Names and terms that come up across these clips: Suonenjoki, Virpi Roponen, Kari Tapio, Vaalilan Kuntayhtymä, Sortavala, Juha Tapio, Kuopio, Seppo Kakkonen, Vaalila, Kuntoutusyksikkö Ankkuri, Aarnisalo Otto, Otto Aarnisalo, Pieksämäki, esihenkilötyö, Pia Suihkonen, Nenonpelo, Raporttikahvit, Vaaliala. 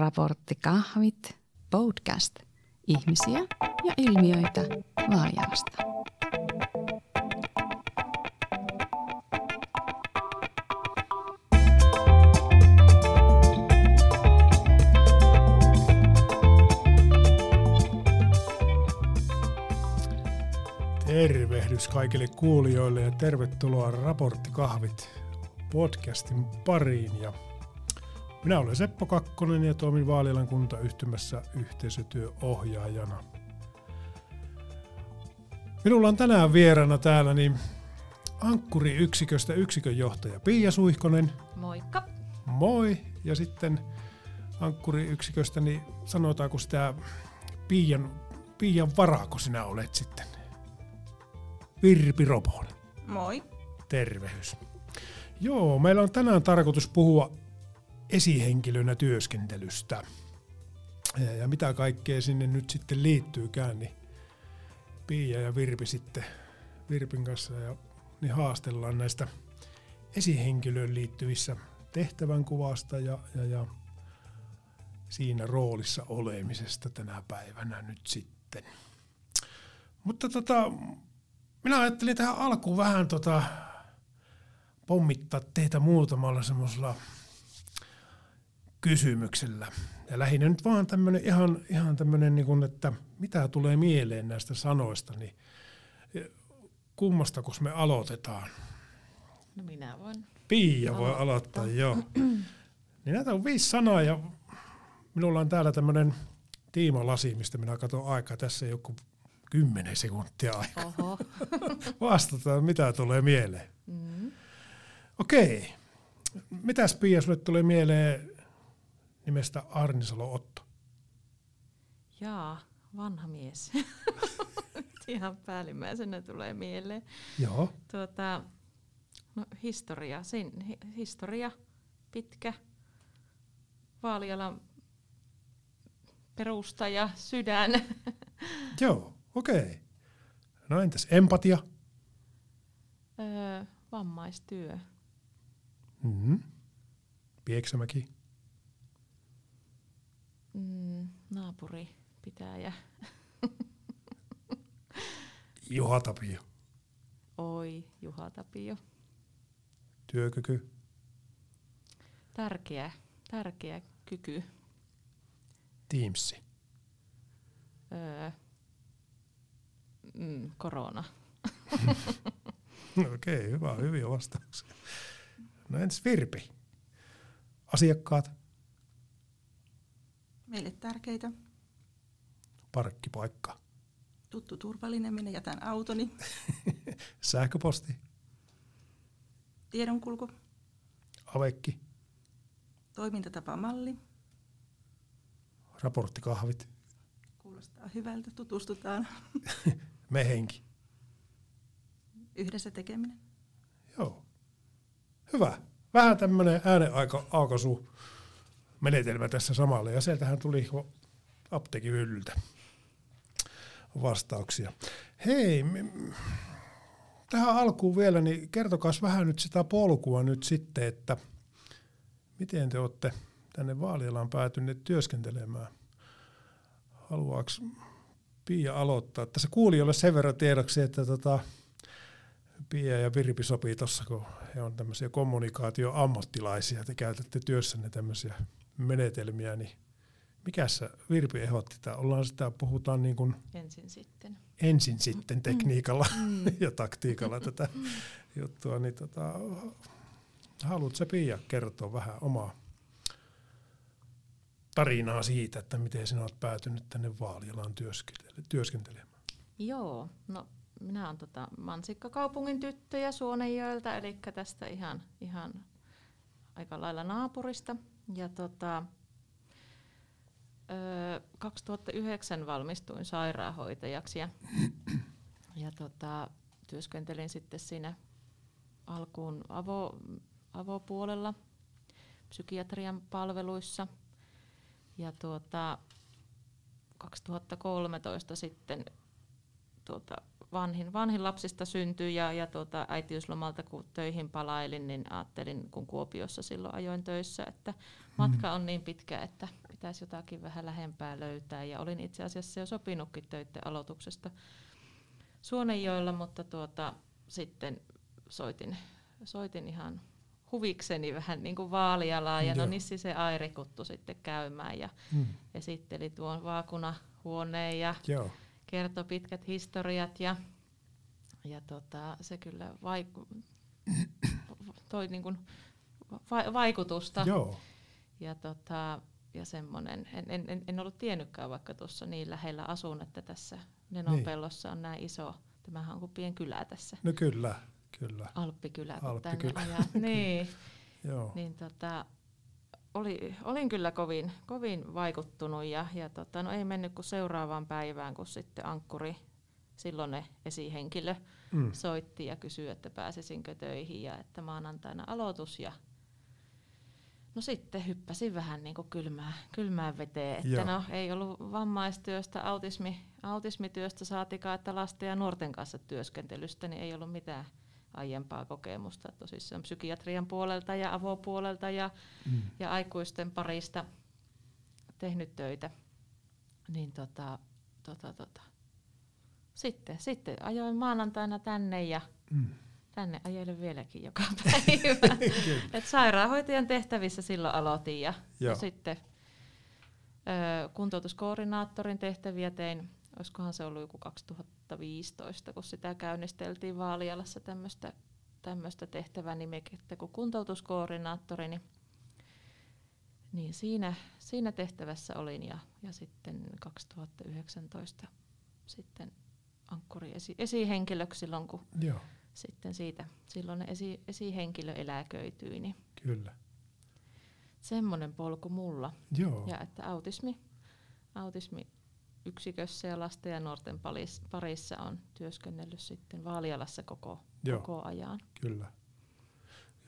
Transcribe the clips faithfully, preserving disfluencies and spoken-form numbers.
Raporttikahvit, podcast, ihmisiä ja ilmiöitä Vaalialasta. Tervehdys kaikille kuulijoille ja tervetuloa Raporttikahvit podcastin pariin. Ja minä olen Seppo Kakkonen ja toimin Vaalilan kuntayhtymässä yhteisötyöohjaajana. Minulla on tänään vieraana täällä niin Ankkuri-yksiköstä yksikönjohtaja Pia Suihkonen. Moikka. Moi. Ja sitten Ankkuri-yksiköstä, niin sanotaanko sitä Pian, Pian varaako sinä olet sitten? Virpi Roponen. Moi. Tervehdys. Joo, meillä on tänään tarkoitus puhua esihenkilönä työskentelystä. Ja mitä kaikkea sinne nyt sitten liittyykään, niin Pia ja Virpi sitten Virpin kanssa ja niin haastellaan näistä esihenkilöön liittyvissä tehtävänkuvasta ja, ja, ja siinä roolissa olemisesta tänä päivänä nyt sitten. Mutta tota, minä ajattelin tähän alkuun vähän tota, pommittaa teitä muutamalla semmoisella kysymyksellä. Ja lähinnä nyt vaan tämmönen ihan, ihan tämmönen, niin kun, että mitä tulee mieleen näistä sanoista, niin kummasta, kun me aloitetaan? No minä voin. Pia aloittaa. voi aloittaa, joo. Niin näitä on viisi sanaa ja minulla on täällä tämmönen tiimalasi, mistä minä katson aikaa. Tässä ei ole kuin kymmenen sekuntia aikaa. Oho. Vastataan, mitä tulee mieleen. Mm. Okei. Mitäs Pia sulle tulee mieleen nimestä Aarnisalo Otto? Jaa, vanha mies. Ihan päällimmäisenä tulee mieleen. Joo. Tuota, no, historia, sin, historia, pitkä, Vaalialan perustaja, sydän. Joo, okei. Okay. No entäs empatia? Öö, vammaistyö. Mm-hmm. Pieksämäki. Mm, naapuri pitäjä. Juha Tapio. Oi, Juha Tapio. Työkyky. Tärkeä, tärkeä kyky. Teams. Öö, mm, korona. Okei, okay, hyvä, hyviä vastauksia. No entäs Virpi? Asiakkaat. Meille tärkeitä. Parkkipaikka. Tuttu turvallinen, minä jätän autoni. Sähköposti. Tiedonkulku. Avekki. Toimintatapamalli. Raporttikahvit. Kuulostaa hyvältä, tutustutaan. Mehenki. Yhdessä tekeminen. Joo. Hyvä. Vähän tämmöinen äänenaikaisu menetelmä tässä samalla, ja sieltähän tuli apteekin hyllyltä vastauksia. Hei, tähän alkuun vielä, niin kertokaa vähän nyt sitä polkua nyt sitten, että miten te olette tänne Vaalialaan päätyneet työskentelemään. Haluaako Pia aloittaa? Tässä kuulijoille sen verran tiedoksi, että tota, Pia ja Virpi sopii tuossa, kun he on tämmöisiä kommunikaatioammattilaisia, te käytätte työssänne tämmöisiä menetelmiä, niin mikäs Virpi ehdotti tää? Ollaan sitä, puhutaan niin kuin ensin sitten, ensin sitten tekniikalla mm. ja taktiikalla tätä juttua, niin tota, haluatko sä Pia kertoa vähän omaa tarinaa siitä, että miten sinä olet päätynyt tänne Vaalialaan työskentele- työskentelemään? Joo, no minä olen tota mansikkakaupungin tyttöjä Suonenjoelta, eli tästä ihan, ihan aika lailla naapurista. Ja tota, ö, kaksituhattayhdeksän valmistuin sairaanhoitajaksi ja, ja tota, työskentelin sitten siinä alkuun avo, avopuolella psykiatrian palveluissa. Ja tuota, kaksituhattakolmetoista sitten tuota, Vanhin, vanhin lapsista syntyi ja, ja tuota, äitiyslomalta kun töihin palailin, niin ajattelin, kun Kuopiossa silloin ajoin töissä, että matka on niin pitkä, että pitäisi jotakin vähän lähempää löytää. Ja olin itse asiassa jo sopinutkin töiden aloituksesta Suonenjoella, mutta tuota, sitten soitin, soitin ihan huvikseni vähän niin kuin Vaalialaa. Ja no nissi se Airikuttu sitten käymään ja hmm. esitteli tuon vaakunahuoneen ja Joo. kertoi pitkät historiat. Ja, ja tota, se kyllä vaiku- toi niin kuin va- vaikutusta. Joo. Ja, tota, ja semmoinen, en, en, en ollut tiennytkään, vaikka tuossa niin lähellä asun, että tässä Nenonpellossa on näin iso, tämähän on kuin pienkylä tässä. No kyllä, kyllä. Alppikylä. Alppikylä. Niin, Joo. niin tota, oli, olin kyllä kovin, kovin vaikuttunut ja, ja tota, no ei mennyt kuin seuraavaan päivään, kun sitten Ankkuri, silloinen esihenkilö, mm. soitti ja kysyi, että pääsisinkö töihin ja että maanantaina aloitus ja no sitten hyppäsin vähän niin kuin kylmään, kylmään veteen, että Joo. no ei ollut vammaistyöstä, autismi, autismityöstä saatikaan, että lasten ja nuorten kanssa työskentelystä, niin ei ollut mitään aiempaa kokemusta tosissaan psykiatrian puolelta ja avopuolelta ja, mm. ja aikuisten parista tehnyt töitä. Niin tota, tota, tota. Sitten, sitten ajoin maanantaina tänne ja... Mm. Tänne ajelen vieläkin joka päivä. Et sairaanhoitajan tehtävissä silloin aloitin ja, ja sitten ö, kuntoutuskoordinaattorin tehtäviä tein. Olisikohan se ollut joku kaksituhattaviisitoista, kun sitä käynnisteltiin Vaalialassa tämmöistä tehtävänimikettä kuin kuntoutuskoordinaattori. Niin, niin siinä, siinä tehtävässä olin ja, ja sitten kaksituhattayhdeksäntoista sitten Ankkurin esi, esihenkilöksi silloin, kun... Joo. Sitten siitä silloin esi, esihenkilö eläköityi, niin Kyllä. semmoinen polku mulla. Joo. Ja että autismi, autismiyksikössä ja lasten ja nuorten parissa on työskennellyt sitten Vaalialassa koko, koko ajan. Kyllä.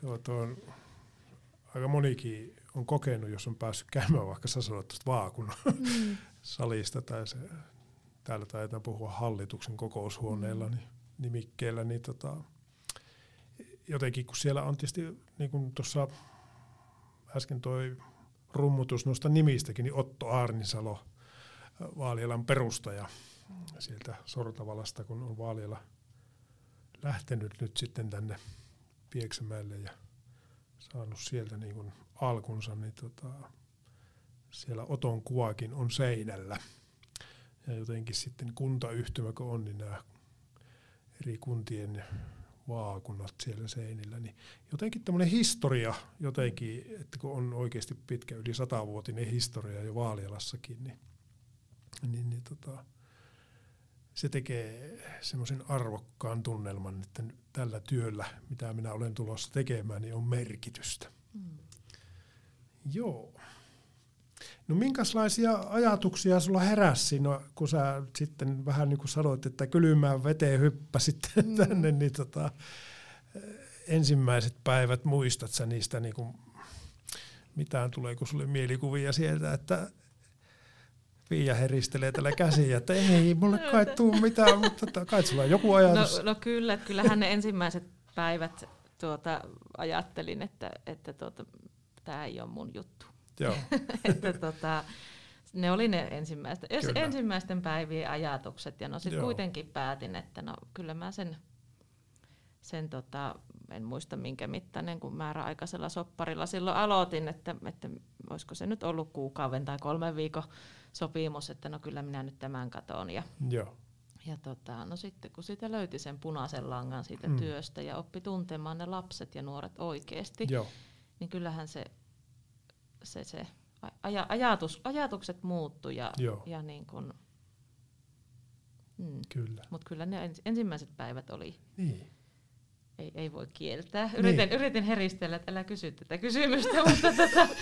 Joo, tuon aika monikin on kokenut, jos on päässyt käymään vaikka sä sanot tuosta vaakun mm. salista tai se, täällä taitaan puhua hallituksen kokoushuoneella, mm. niin nimikkeellä, niin tota, jotenkin kun siellä on tietysti, niin kuin tuossa äsken toi rummutus noista nimistäkin, niin Otto Aarnisalo, Vaalialan perustaja sieltä Sortavalasta, kun on Vaaliala lähtenyt nyt sitten tänne Pieksämäelle ja saanut sieltä niin kuin alkunsa, niin tota, siellä Oton kuvakin on seinällä. Ja jotenkin sitten kuntayhtymä, kun on, niin nämä eri kuntien vaakunat siellä seinillä, niin jotenkin tämmöinen historia, jotenkin, että kun on oikeasti pitkä, yli satavuotinen historia jo Vaalialassakin, niin, niin, niin tota, se tekee semmoisen arvokkaan tunnelman, että tällä työllä, mitä minä olen tulossa tekemään, niin on merkitystä. Mm. Joo. No minkälaisia ajatuksia sulla heräsi siinä, kun sä sitten vähän niin kuin sanoit, että kylmään veteen hyppäsit mm. tänne, niin tota, ensimmäiset päivät, muistat sä niistä niin kuin, mitään tuleeko sulle mielikuvia sieltä, että Pia heristelee tällä käsiä, että ei mulle kai tuu mitään, mutta kai sulla on joku ajatus. No, no kyllä, kyllähän ne ensimmäiset päivät tuota, ajattelin, että, että tuota, tää ei ole mun juttu. että tota, ne oli ne ensimmäistä, ensimmäisten päivien ajatukset ja no sit Joo. kuitenkin päätin, että no kyllä mä sen, sen tota, en muista minkä mittainen, kun määräaikaisella sopparilla silloin aloitin, että, että olisiko se nyt ollut kuukauden tai kolmen viikon sopimus, että no kyllä minä nyt tämän katon ja, Joo. ja tota, no sitten kun siitä löyti sen punaisen langan siitä mm. työstä ja oppi tuntemaan ne lapset ja nuoret oikeesti, Joo. niin kyllähän se se, se aja, ajatus, ajatukset muuttui ja, ja niin kun, mm. kyllä. Mut kyllä ne ens, ensimmäiset päivät oli, niin. ei, ei voi kieltää, yritin, niin. yritin heristellä, että älä kysy tätä kysymystä, mutta tota,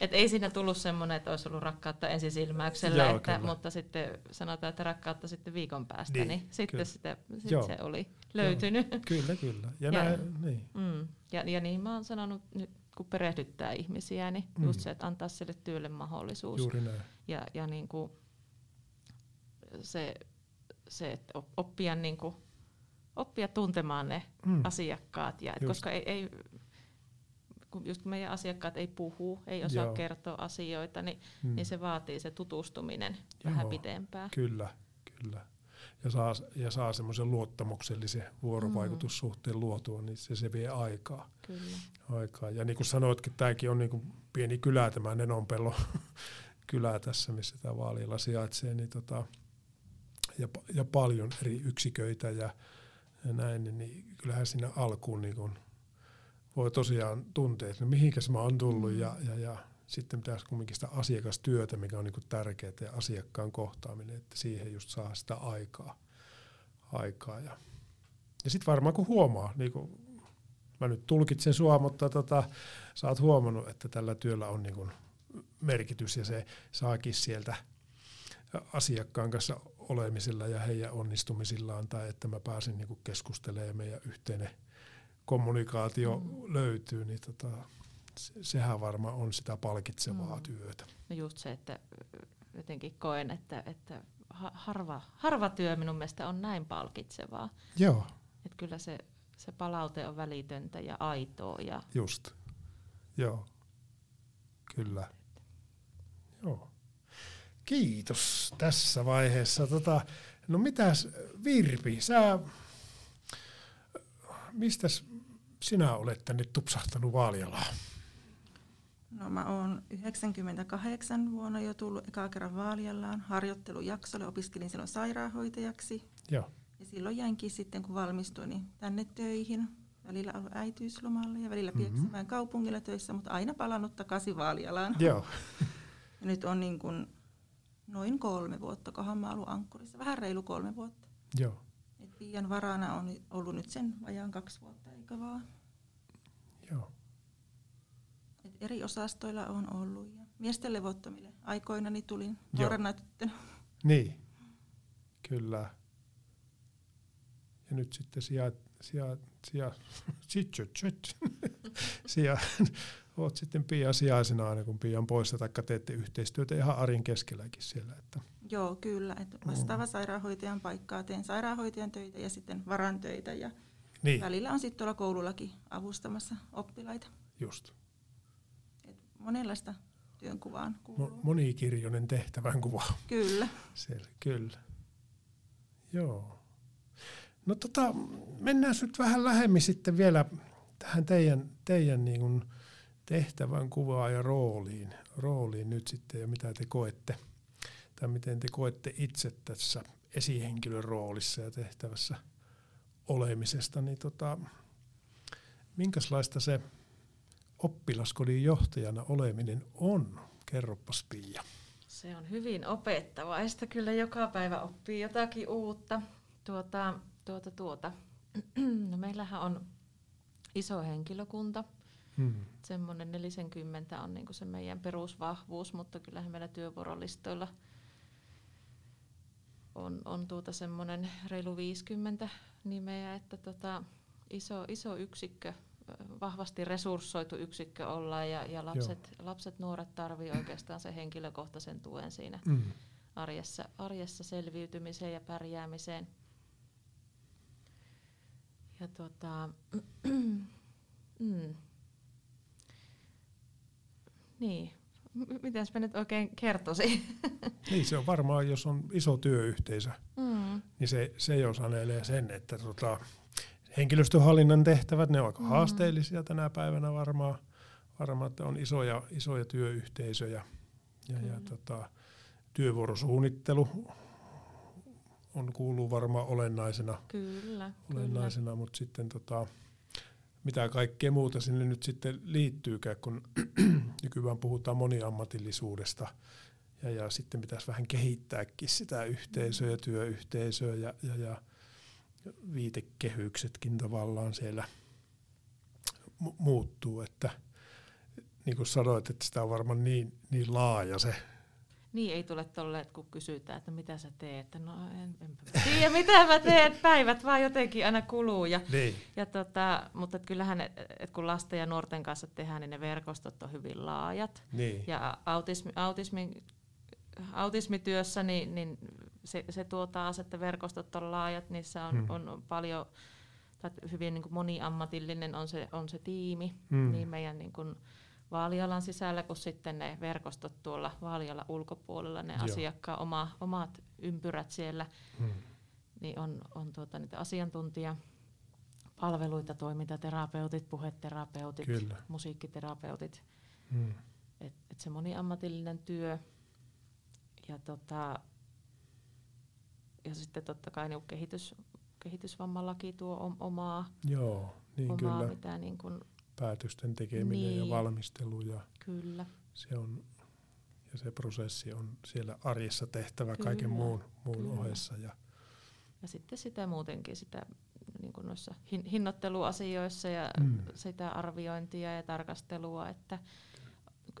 et ei siinä tullut semmoinen, että olisi ollut rakkautta ensisilmäyksellä, Joo, että, mutta sitten sanotaan, että rakkautta sitten viikon päästä, niin, niin sitten sitä, sit se oli löytynyt. Joo. Kyllä, kyllä. Ja, ja, näin, niin. Mm, ja, ja niin mä oon sanonut nyt, kun perehdyttää ihmisiä, niin mm. just se, että antaa sille työlle mahdollisuus. Juuri näin. Ja, ja niin kuin se, se, että oppia, niin kuin, oppia tuntemaan ne mm. asiakkaat. Ja, koska ei, ei, kun just meidän asiakkaat ei puhu, ei osaa Joo. kertoa asioita, niin, hmm. niin se vaatii se tutustuminen Joo. vähän pitempään. Kyllä, kyllä. Ja saa, ja saa semmoisen luottamuksellisen vuorovaikutussuhteen luotua, niin se, se vie aikaa. Kyllä. aikaa. Ja niin kuin sanoitkin, tämäkin on niin kuin pieni kylä, tämä Nenonpelo kylä tässä, missä tämä Vaalilla sijaitsee, niin tota, ja, ja paljon eri yksiköitä ja, ja näin, niin kyllähän siinä alkuun niin kuin voi tosiaan tuntea, että no mihinkäs mä oon tullut, ja, ja, ja sitten pitäisi kumminkin sitä asiakastyötä, mikä on niin kuin tärkeää, ja asiakkaan kohtaaminen, että siihen just saa sitä aikaa. aikaa ja ja sitten varmaan kun huomaa, niin kuin mä nyt tulkitsen sua, mutta tota, sä oot huomannut, että tällä työllä on niin kuin merkitys, ja se saakin sieltä asiakkaan kanssa olemisella ja heidän onnistumisillaan, tai että mä pääsin niin kuin keskustelemaan ja meidän yhteinen kommunikaatio mm. löytyy, niin tota, sehän varmaan on sitä palkitsevaa mm. työtä. No just se, että jotenkin koen, että, että harva, harva työ minun mielestä on näin palkitsevaa. Joo. Et kyllä se, se palaute on välitöntä ja aitoa. Ja just, joo, kyllä. Joo. Kiitos tässä vaiheessa. Tota, no mitäs Virpi, sä... Mistä sinä olet tänne tupsahtanut Vaalialaan? No mä oon yhdeksänkymmentäkahdeksan vuonna jo tullut ekaa kerran Vaalialaan harjoittelujaksolle. Opiskelin silloin sairaanhoitajaksi. Joo. Ja silloin jäinkin sitten kun valmistuin niin tänne töihin. Välillä ollut äitiyslomalle ja välillä mm-hmm. Pieksämään kaupungilla töissä, mutta aina palannut takaisin Vaalialaan. Joo. Ja nyt on niin kun noin kolme vuotta, kohan mä ollut Ankkurissa. Vähän reilu kolme vuotta. Joo. Pian varana on ollut nyt sen vajaan kaksi vuotta, eikä vaan. Joo. Et eri osastoilla on ollut. Ja miesten levottomille aikoinani tulin nuorena tyttönä. Niin, kyllä. Ja nyt sitten sija... sija... sija... sija... oot sitten Pian sijaisena aina, kun Pian poissa, taikka teette yhteistyötä ihan arjen keskelläkin siellä. Että. Joo, kyllä. Että vastaava sairaanhoitajan paikkaa teen sairaanhoitajan töitä ja sitten varan töitä. Ja niin. Välillä on sitten tuolla koulullakin avustamassa oppilaita. Just. Et monenlaista työnkuvaan kuuluu. Mo- monikirjoinen tehtävän kuva. Kyllä. Siellä, kyllä. Joo. No tota, mennään nyt vähän lähemmin sitten vielä tähän teidän, teidän niin kuin tehtävän kuvaa ja rooliin, rooliin nyt sitten ja mitä te koette, tai miten te koette itse tässä esihenkilön roolissa ja tehtävässä olemisesta, niin tota, minkälaista se oppilaskodin johtajana oleminen on? Kerropas Pia. Se on hyvin opettavaista, kyllä joka päivä oppii jotakin uutta. Tuota, tuota, tuota. No meillähän on iso henkilökunta. Hmm. Semmoinen nelisenkymmentä on niinku se meidän perusvahvuus, mutta kyllähän meillä työvuorolistoilla on, on tuota semmoinen reilu viisikymmentä nimeä, että tota iso, iso yksikkö, vahvasti resurssoitu yksikkö ollaan ja, ja lapset, lapset, nuoret tarvii oikeastaan sen henkilökohtaisen tuen siinä hmm. arjessa, arjessa selviytymiseen ja pärjäämiseen. Ja tota... mm. Niin, M- mitäs mä nyt oikein kertoisin? Niin, se on varmaan, jos on iso työyhteisö, mm. niin se, se jo sanelee sen, että tota, henkilöstöhallinnan tehtävät, ne on aika mm. haasteellisia tänä päivänä varmaan, varmaan että on isoja, isoja työyhteisöjä ja, ja tota, työvuorosuunnittelu on, kuuluu varmaan olennaisena, kyllä, olennaisena kyllä. Mutta sitten... Tota, mitä kaikkea muuta sinne nyt sitten liittyykään, kun nykyään puhutaan moniammatillisuudesta ja, ja sitten pitäisi vähän kehittääkin sitä yhteisöä ja työyhteisöä ja, ja, ja viitekehyksetkin tavallaan siellä mu- muuttuu, että niin kuin sanoit, että sitä on varmaan niin, niin laaja se. Niin ei tule tolle, että kun kysytään, että mitä sä teet, että no en, enpä tiedä, mitä mä teen, päivät vaan jotenkin aina kuluu. Ja, niin. ja tota, mutta et kyllähän, et kun lasten ja nuorten kanssa tehdään, niin ne verkostot on hyvin laajat. Niin. Ja autismi, autismi, autismityössä niin, niin se, se tuo taas, että verkostot on laajat, niissä on, hmm. on paljon tai hyvin niin kuin moniammatillinen on se, on se tiimi, mm. niin meidän niin kuin Vaalialan sisällä, kun sitten ne verkostot tuolla Vaalialan ulkopuolella, ne Joo. asiakkaan oma, omat ympyrät siellä, mm. niin on, on tuota niitä asiantuntijapalveluita, toimintaterapeutit, puheterapeutit, Kyllä. musiikkiterapeutit, mm. että et se moniammatillinen työ ja, tota, ja sitten totta kai niin kehitys, kehitysvammalaki tuo omaa, Joo, niin omaa kyllä. mitä niin kuin päätösten tekeminen niin. ja valmistelu ja Kyllä. se on ja se prosessi on siellä arjessa tehtävä Kyllä. kaiken muun, muun Kyllä. ohessa ja ja sitten sitä muutenkin sitä niin kuin noissa hin, hinnoitteluasioissa ja mm. sitä arviointia ja tarkastelua, että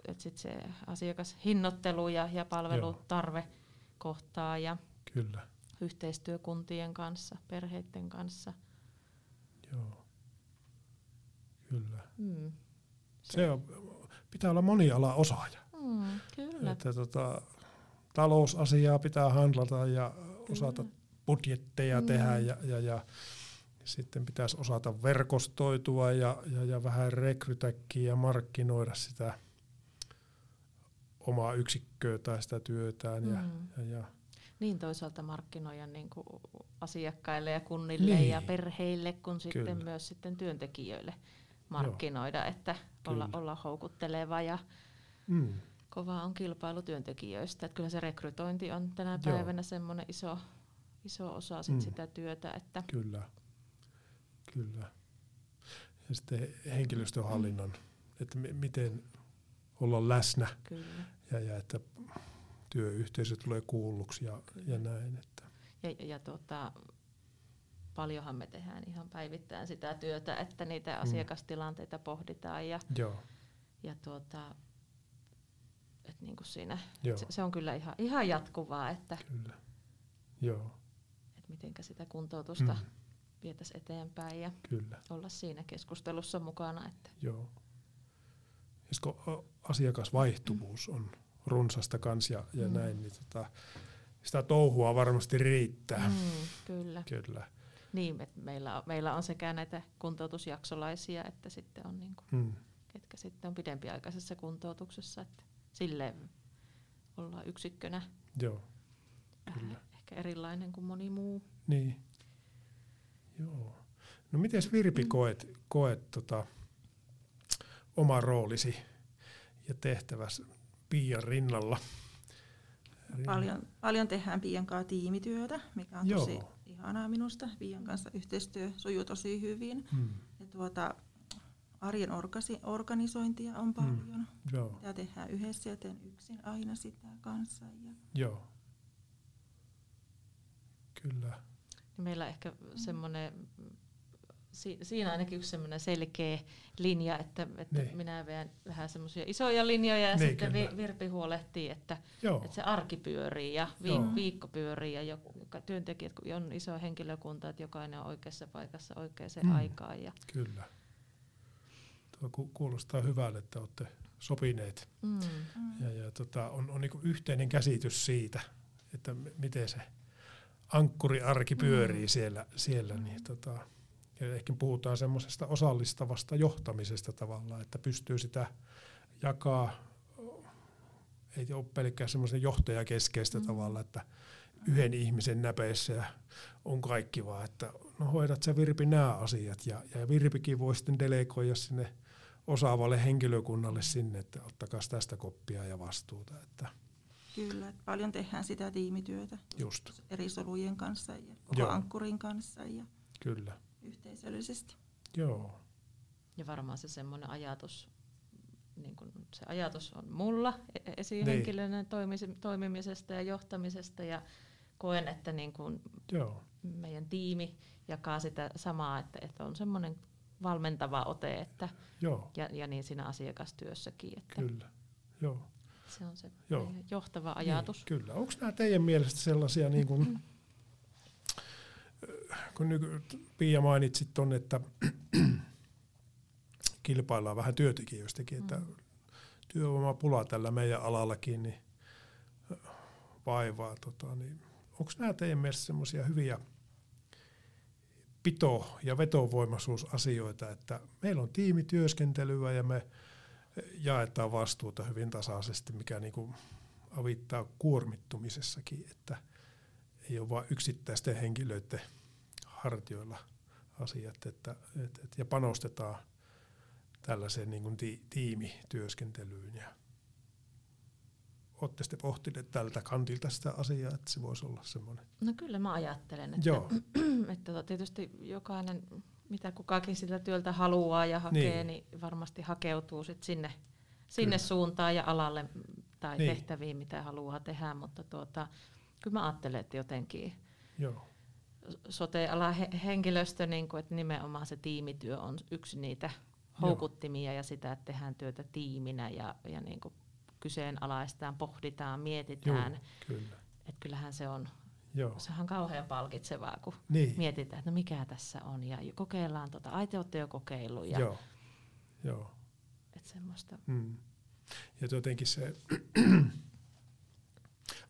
että sit se asiakas hinnoittelu ja ja palvelutarve Joo. kohtaa ja Kyllä. yhteistyökuntien kanssa, perheiden kanssa. Joo. Kyllä. Mm. Se, se on, pitää olla monialaosaaja. Mm, kyllä. Että tota, talousasiaa pitää handlata ja kyllä. osata budjetteja mm. tehdä ja, ja, ja sitten pitäisi osata verkostoitua ja, ja, ja vähän rekrytäkin ja markkinoida sitä omaa yksikköä tai sitä työtään. Mm. Ja, ja, ja. Niin toisaalta markkinoida niin kuin asiakkaille ja kunnille niin. ja perheille, kun sitten kyllä. myös sitten työntekijöille. Markkinoida, Joo. että olla, olla houkutteleva ja mm. kova on kilpailu työntekijöistä. Että kyllä se rekrytointi on tänä Joo. päivänä semmoinen iso, iso osa sit mm. sitä työtä. Että kyllä, kyllä. Ja sitten henkilöstöhallinnon, mm. että me, miten olla läsnä kyllä. Ja, ja että työyhteisö tulee kuulluksi ja, ja näin. Että. Ja, ja tuota, paljonhan me tehdään ihan päivittäin sitä työtä, että niitä asiakastilanteita mm. pohditaan ja, ja tuota, et niinku siinä, se, se on kyllä ihan, ihan jatkuvaa, että kyllä. Joo. Et mitenkä sitä kuntoutusta mm. vietäisiin eteenpäin ja kyllä. olla siinä keskustelussa mukana. Että. Joo. Esko, asiakasvaihtuvuus mm. on runsasta kans ja, ja mm. näin, niin tota, sitä touhua varmasti riittää. Mm, kyllä. kyllä. Niin, että meillä on, meillä on sekä näitä kuntoutusjaksolaisia, että sitten on niinku, mm. ketkä sitten on pidempiaikaisessa kuntoutuksessa, että silleen ollaan yksikkönä. Joo, kyllä. Ehkä erilainen kuin moni muu. Niin, joo. No mites Virpi mm. koet, koet tota, oma roolisi ja tehtäväsi Pian rinnalla? Paljon, paljon tehdään Pian kanssa tiimityötä, mikä on tosi Joo. ihanaa minusta. Pian kanssa yhteistyö sujuu tosi hyvin. Hmm. Ja tuota, arjen orgasi, organisointia on paljon. Hmm. Mitä tehdään yhdessä ja teen yksin aina sitä kanssa. Ja Joo. Kyllä. Meillä ehkä semmoinen, si- siinä ainakin yksi semmoinen selkeä linja, että, että niin. minä veän vähän semmoisia isoja linjoja ja niin, sitten vi- Virpi huolehtii, että, että se arki pyörii ja viik- viikko pyörii ja jo- työntekijät, kun on iso henkilökunta, että jokainen on oikeassa paikassa oikeaan mm. aikaan. Ja Kyllä. Tuo ku- kuulostaa hyvältä, että olette sopineet mm. ja, ja tota, on, on niinku yhteinen käsitys siitä, että m- miten se ankkuriarki pyörii mm. siellä. siellä mm. niin, tota, ja ehkä puhutaan semmoisesta osallistavasta johtamisesta tavallaan, että pystyy sitä jakaa, ei ole pelkkää semmoisen johtajakeskeistä mm. tavalla, että yhden ihmisen näpeissä ja on kaikki vaan, että no hoidat sä Virpi nämä asiat ja, ja Virpikin voi sitten delegoida sinne osaavalle henkilökunnalle sinne, että ottakaa tästä koppia ja vastuuta. Että Kyllä, että paljon tehdään sitä tiimityötä Just. eri solujen kanssa ja koko ankkurin kanssa ja Kyllä. yhteisöllisesti. Joo. Ja varmaan se semmoinen ajatus, niin kun se ajatus on mulla esihenkilönä niin. toimimisesta ja johtamisesta ja koen, että niin kun Joo. meidän tiimi jakaa sitä samaa, että, että on semmoinen valmentava ote, että Joo. Ja, ja niin siinä asiakastyössäkin. Että Kyllä, Joo. Se on se Joo. johtava ajatus. Niin, kyllä. Onko nämä teidän mielestä sellaisia niin kun kun nyky- Pia mainitsit ton, että kilpaillaan vähän työntekijöistäkin, että mm. työvoimapula tällä meidän alallakin niin vaivaa. Tota, niin onko nämä teidän mielestä semmoisia hyviä pito- ja vetovoimaisuusasioita, että meillä on tiimityöskentelyä ja me jaetaan vastuuta hyvin tasaisesti, mikä niin kuin avittaa kuormittumisessakin, että ei ole vain yksittäisten henkilöiden hartioilla asiat, että, et, et, ja panostetaan tällaiseen niin kuin ti, tiimityöskentelyyn. Ja olette sitten pohtineet tältä kantilta sitä asiaa, että se voisi olla semmoinen. No kyllä mä ajattelen, että, että tietysti jokainen, mitä kukakin sillä työltä haluaa ja hakee, niin, niin varmasti hakeutuu sit sinne, sinne suuntaan ja alalle tai niin, tehtäviin, mitä haluaa tehdä, mutta tuota, kyllä mä ajattelen, että jotenkin joo, sote-alan henkilöstö, niin kun, että nimenomaan se tiimityö on yksi niitä houkuttimia joo, ja sitä, että tehdään työtä tiiminä ja, ja niin kun kyseenalaistaan, pohditaan, mietitään. Joo, kyllä. Et kyllähän se on, sehän on kauhean palkitsevaa, kun niin, mietitään, että no mikä tässä on ja kokeillaan tota, ai te ootte jo kokeillut. Ja joo, joo. Et semmoista. Mm. Ja jotenkin se,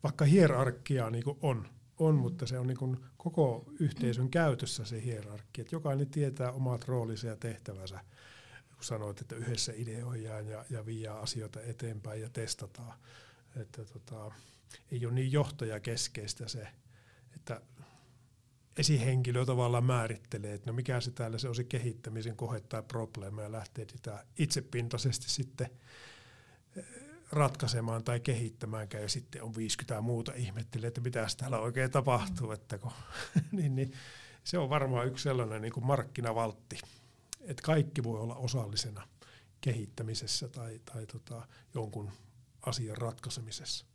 vaikka hierarkiaa niin kuin on, on mm. mutta se on niin kuin koko yhteisön käytössä se hierarkia, että jokainen tietää omat roolinsa ja tehtävänsä. Kun sanoit, että yhdessä ideoidaan ja, ja viiaa asioita eteenpäin ja testataan. Että tota, ei ole niin johtajakeskeistä se, että esihenkilö tavallaan määrittelee, että no mikä se täällä se on se kehittämisen kohe tai probleema ja lähtee sitä itsepintaisesti sitten ratkaisemaan tai kehittämäänkään ja sitten on viisikymmentä muuta ihmettelee, että mitä täällä oikein tapahtuu. Että kun, niin, niin, se on varmaan yksi sellainen niin kuin markkinavaltti, että kaikki voi olla osallisena kehittämisessä tai, tai tota, jonkun asian ratkaisemisessa.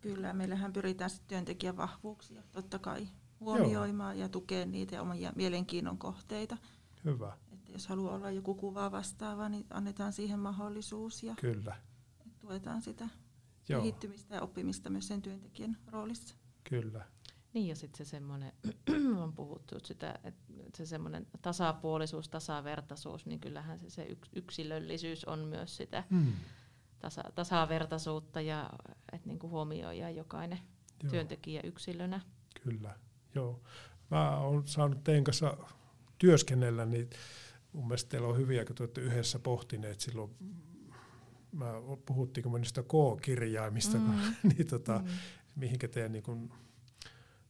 Kyllä, meillähän pyritään sitten työntekijän vahvuuksia totta kai huomioimaan joo, ja tukemaan niitä ja omia mielenkiinnon kohteita. Hyvä. Että jos haluaa olla joku kuvaa vastaava, niin annetaan siihen mahdollisuus ja kyllä, tuetaan sitä joo, kehittymistä ja oppimista myös sen työntekijän roolissa. Kyllä. Niin ja sitten se semmoinen, on puhuttu sitä, että se semmoinen tasapuolisuus, tasavertaisuus, niin kyllähän se, se yksilöllisyys on myös sitä hmm. tasa, tasavertaisuutta ja että niinku huomioidaan jokainen joo, työntekijä yksilönä. Kyllä, joo. Mä oon saanut teidän kanssa työskennellä, niin mun mielestä teillä on hyviä, kun te olette yhdessä pohtineet silloin, mä puhuttiin kun mä niistä K-kirjaimista, mm. niin tota, mm. mihinkä teidän niin kun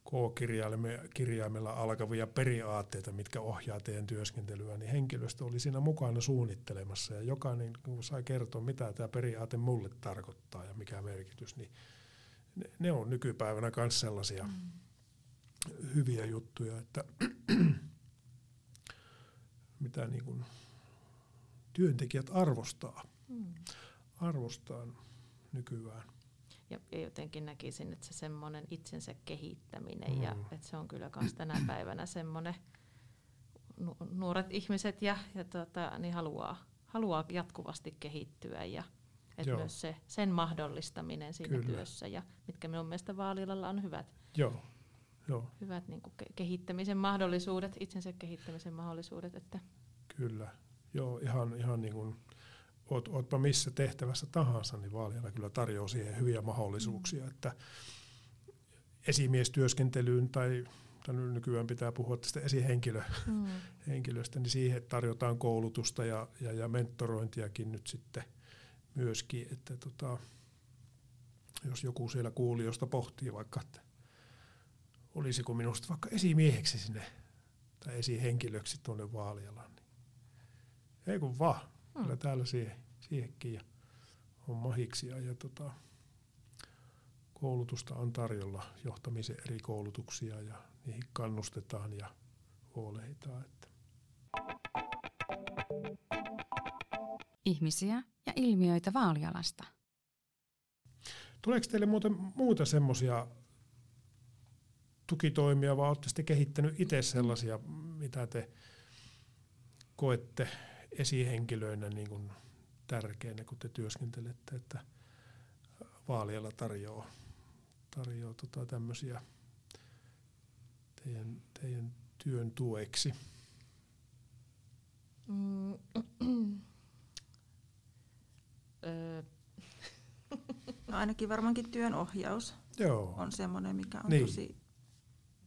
K-kirjaimella alkavia periaatteita, mitkä ohjaa teidän työskentelyä, niin henkilöstö oli siinä mukana suunnittelemassa ja jokainen kun sai kertoa, mitä tämä periaate mulle tarkoittaa ja mikä merkitys, niin ne, ne on nykypäivänä myös sellaisia mm. hyviä juttuja, että mitä niin kuin työntekijät arvostaa, mm. arvostaa nykyään. Ja jotenkin näkisin, että se semmoinen itsensä kehittäminen mm. ja että se on kyllä myös tänä päivänä semmoinen nu- nuoret ihmiset ja, ja tota, niin haluaa, haluaa jatkuvasti kehittyä ja että myös se, sen mahdollistaminen siinä kyllä, työssä ja mitkä minun mielestä Vaalilalla on hyvät, joo. Joo, hyvät niin kuin ke- kehittämisen mahdollisuudet, itsensä kehittämisen mahdollisuudet. Että kyllä, joo ihan, ihan niin kuin Oot, ootpa missä tehtävässä tahansa, niin Vaaliala kyllä tarjoaa siihen hyviä mahdollisuuksia, että esimiestyöskentelyyn tai, tai nykyään pitää puhua tästä esihenkilöstä, mm. niin siihen tarjotaan koulutusta ja, ja, ja mentorointiakin nyt sitten myöskin, että tota, jos joku siellä kuulijoista pohtii vaikka, että olisiko minusta vaikka esimieheksi sinne tai esihenkilöksi tuonne Vaalialaan, niin ei kun vaan. Kyllä täällä siihen, siihenkin ja on mahiksia ja tota, koulutusta on tarjolla, johtamisen eri koulutuksia ja niihin kannustetaan ja huolehditaan. Että. Ihmisiä ja ilmiöitä Vaalialasta. Tuleeko teille muuten muuta semmoisia tukitoimia, vai olette sitten kehittänyt itse sellaisia, mitä te koette esihenkilöinä niin kuin tärkeänä, kun te työskentelette, että Vaaliala tarjoaa, tarjoaa tota tämmöisiä teidän, teidän työn tueksi? Mm, no ainakin varmaankin työnohjaus joo, on semmoinen, mikä on niin, tosi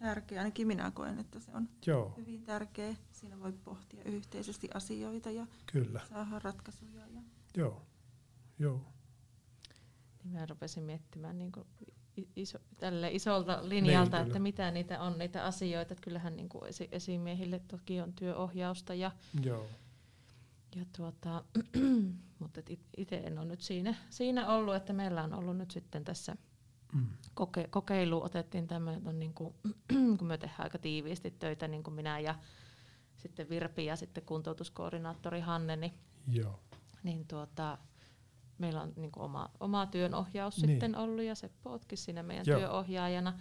tärkeä, ainakin minä koen, että se on Joo. hyvin tärkeä. Siinä voi pohtia yhteisesti asioita ja Kyllä. saada ratkaisuja. Ja... Joo. Joo. Niin mä rupesin miettimään niin kuin iso, tälle isolta linjalta, niin, että mitä niitä on niitä asioita. Että kyllähän niin kuin esi- esimiehille toki on työohjausta ja... Joo. Ja tuota, mutta itse en ole nyt siinä, siinä ollut, että meillä on ollut nyt sitten tässä mm. koke, kokeilu, otettiin tämmöinen, niin kuin, kun me tehdään aika tiiviisti töitä, niin kuin minä ja sitten Virpi ja sitten kuntoutuskoordinaattori Hanne, niin, Joo. niin tuota, meillä on niin kuin oma, oma työnohjaus niin. sitten ollut ja Seppo ootkin siinä meidän Joo. työohjaajana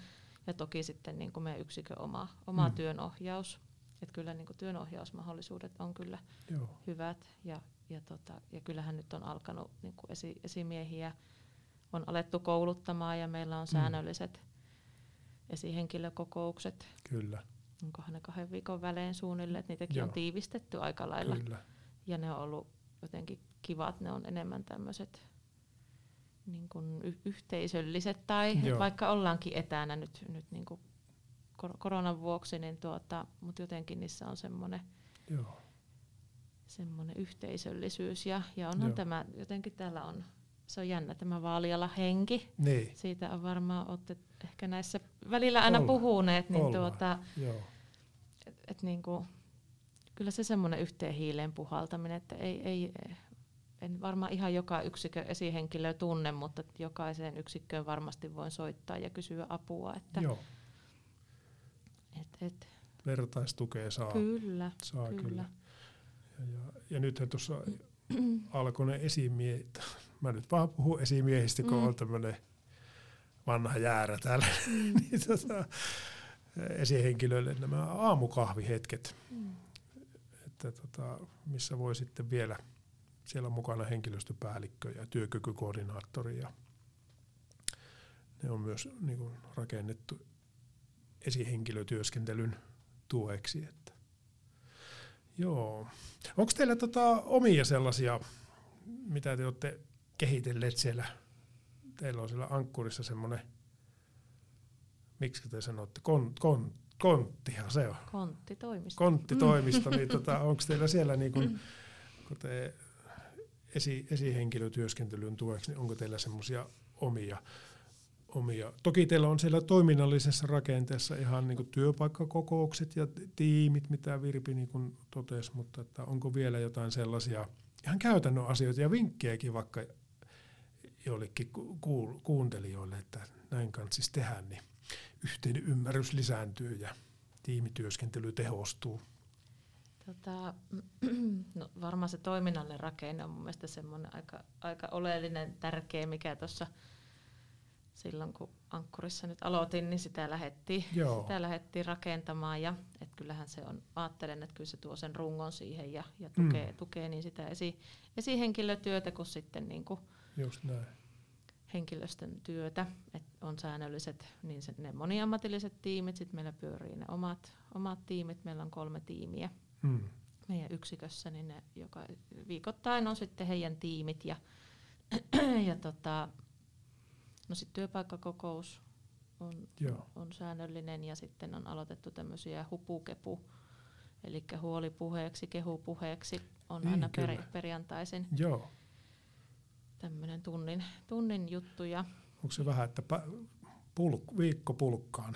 ja toki sitten niin kuin meidän yksikön oma, oma mm. työnohjaus. Että kyllä niin kuin työnohjausmahdollisuudet on kyllä Joo. hyvät ja, ja, tota, ja kyllähän nyt on alkanut niin kuin esi, esimiehiä, on alettu kouluttamaan ja meillä on säännölliset mm. esihenkilökokoukset. Kyllä. Onkohan ne kahden viikon välein suunnilleen, että niitäkin Joo. on tiivistetty aika lailla. Kyllä. Ja ne on ollut jotenkin kivat, ne on enemmän tämmöiset niin kuin y- yhteisölliset tai vaikka ollaankin etänä nyt, nyt niin kuin koronan vuoksi, niin tuota, mutta jotenkin niissä on semmoinen yhteisöllisyys. Ja, ja onhan Joo. tämä, jotenkin täällä on, se on jännä tämä Vaaliala-henki. Niin. Siitä on varmaan, olette ehkä näissä välillä aina Ollaan. puhuneet. Niin tuota, et, et niinku, kyllä se semmoinen yhteen hiileen puhaltaminen, että ei, ei, en varmaan ihan joka yksikön esihenkilöä tunne, mutta jokaiseen yksikköön varmasti voin soittaa ja kysyä apua. Että Joo. Et, et. Vertaistukea saa. Kyllä. Saa kyllä. kyllä. Ja, ja, ja nythän tuossa alkoi ne esimiehet. Mä nyt vaan puhun esimiehistä, kun mm. on tämmöinen vanha jäärä täällä. Mm. niin tota, esihenkilöille nämä aamukahvihetket, mm. että tota, missä voi sitten vielä, siellä on mukana henkilöstöpäällikkö ja työkykykoordinaattori. Ja ne on myös niin kuin, rakennettu esihenkilötyöskentelyn tueksi. Että. Joo. Onko teillä tota omia sellaisia, mitä te olette kehitelleet siellä? Teillä on siellä Ankkurissa semmoinen, miksi te sanotte, kon, kon, konttihan se on. Konttitoimisto. Konttitoimisto, niin tota, onko teillä siellä niin kun, kun te esi, esihenkilötyöskentelyn tueksi, niin onko teillä semmoisia omia? Omia. Toki teillä on siellä toiminnallisessa rakenteessa ihan niin kuin työpaikkakokoukset ja tiimit, mitä Virpi niin kuin totesi, mutta että onko vielä jotain sellaisia ihan käytännön asioita ja vinkkejäkin vaikka jollekin kuuntelijoille, että näin kannattaisi tehdä, niin yhteinen ymmärrys lisääntyy ja tiimityöskentely tehostuu. Tota, no varmaan se toiminnallinen rakenne on mun mielestä semmoinen aika, aika oleellinen, tärkeä, mikä tuossa silloin kun Ankkurissa nyt aloitin, niin sitä lähdettiin, sitä lähdettiin rakentamaan ja et kyllähän se on, ajattelen, että kyllä se tuo sen rungon siihen ja, ja tukee, mm. tukee niin sitä esi, esihenkilötyötä kuin sitten niinku Just näin. henkilöstön työtä. Et on säännölliset, niin se, ne moniammatilliset tiimit, sitten meillä pyörii ne omat, omat tiimit, meillä on kolme tiimiä mm. meidän yksikössä, niin ne joka, viikoittain on sitten heidän tiimit ja, ja tota, no sitten työpaikkakokous on, on säännöllinen ja sitten on aloitettu tämmöisiä hupukepu, eli huolipuheeksi, kehupuheeksi on niin, aina per, perjantaisin tämmöinen tunnin, tunnin juttu. Ja onko se vähän, että pä- pulk- viikko pulkkaan?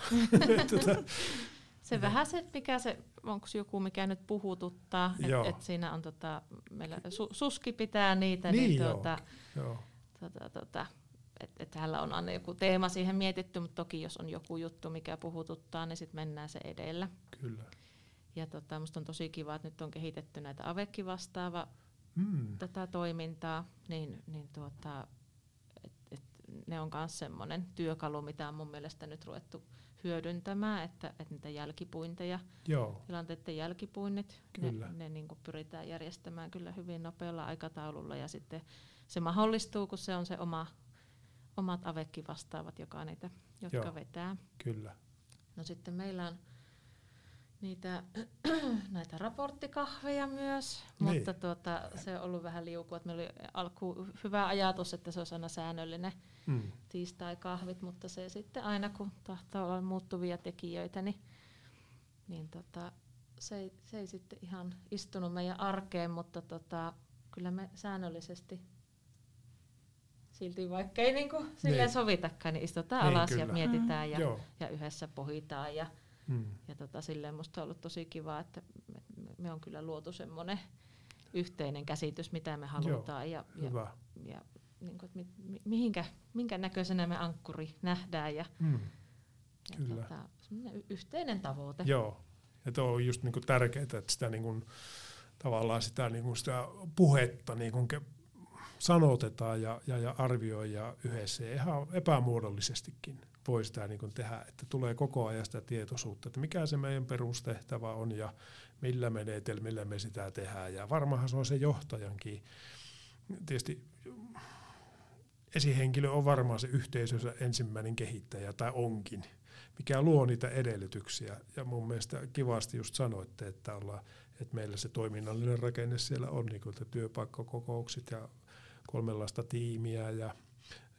se vähän se, mikä se, onko joku mikä nyt puhututtaa, että et siinä on tota, meillä su- suski pitää niitä, niin, niin tuota, joo. Tota, tota, että et täällä on aina joku teema siihen mietitty, mutta toki jos on joku juttu, mikä puhututtaa, niin sitten mennään se edellä. Kyllä. Ja tota, musta on tosi kiva, että nyt on kehitetty näitä avekki vastaava mm. tätä toimintaa, niin, niin tuota, et, et ne on myös semmoinen työkalu, mitä on mun mielestä nyt ruvettu hyödyntämään, että et niitä jälkipuinteja, Joo. tilanteiden jälkipuinnit, kyllä. ne, ne niinku pyritään järjestämään kyllä hyvin nopealla aikataululla ja sitten se mahdollistuu, kun se on se oma Omat avekki vastaavat, joka niitä, jotka Joo, vetää. Kyllä. No sitten meillä on niitä näitä raporttikahveja myös, niin. Mutta tuota, se on ollut vähän liukua. Meillä oli alkuun hyvä ajatus, että se olisi aina säännöllinen mm. tiistaikahvit, mutta se sitten aina kun tahtoo olla muuttuvia tekijöitä, niin, niin tota, se, ei, se ei sitten ihan istunut meidän arkeen, mutta tota, kyllä me säännöllisesti silti vaikka ei niinku silleen sovitakaan, niin istutaan niin, alas kyllä. ja mietitään ja, mm. ja yhdessä pohitaan. Ja, Hmm. Ja tota, silleen musta on ollut tosi kiva, että me, me on kyllä luotu semmoinen yhteinen käsitys, mitä me halutaan. Joo, ja, ja, ja niin kuin, mi, mihinkä, minkä näköisenä me Ankkuri nähdään. Ja, hmm. ja kyllä. Tota, semmoinen yhteinen tavoite. Joo, ja tuo on just niinku tärkeää, että sitä, niinku, tavallaan sitä, niinku, sitä puhetta niinku sanotetaan ja, ja, ja arvioidaan yhdessä ja ihan epämuodollisestikin. Voi sitä niin kuin tehdä, että tulee koko ajan sitä tietoisuutta, että mikä se meidän perustehtävä on ja millä menetelmillä me sitä tehdään. Ja varmaanhan se on se johtajankin. Tietysti esihenkilö on varmaan se yhteisönsä ensimmäinen kehittäjä, tai onkin, mikä luo niitä edellytyksiä. Ja mun mielestä kivasti just sanoitte, että, ollaan, että meillä se toiminnallinen rakenne siellä on, niin kuin työpaikkakokoukset ja kolmenlaista tiimiä ja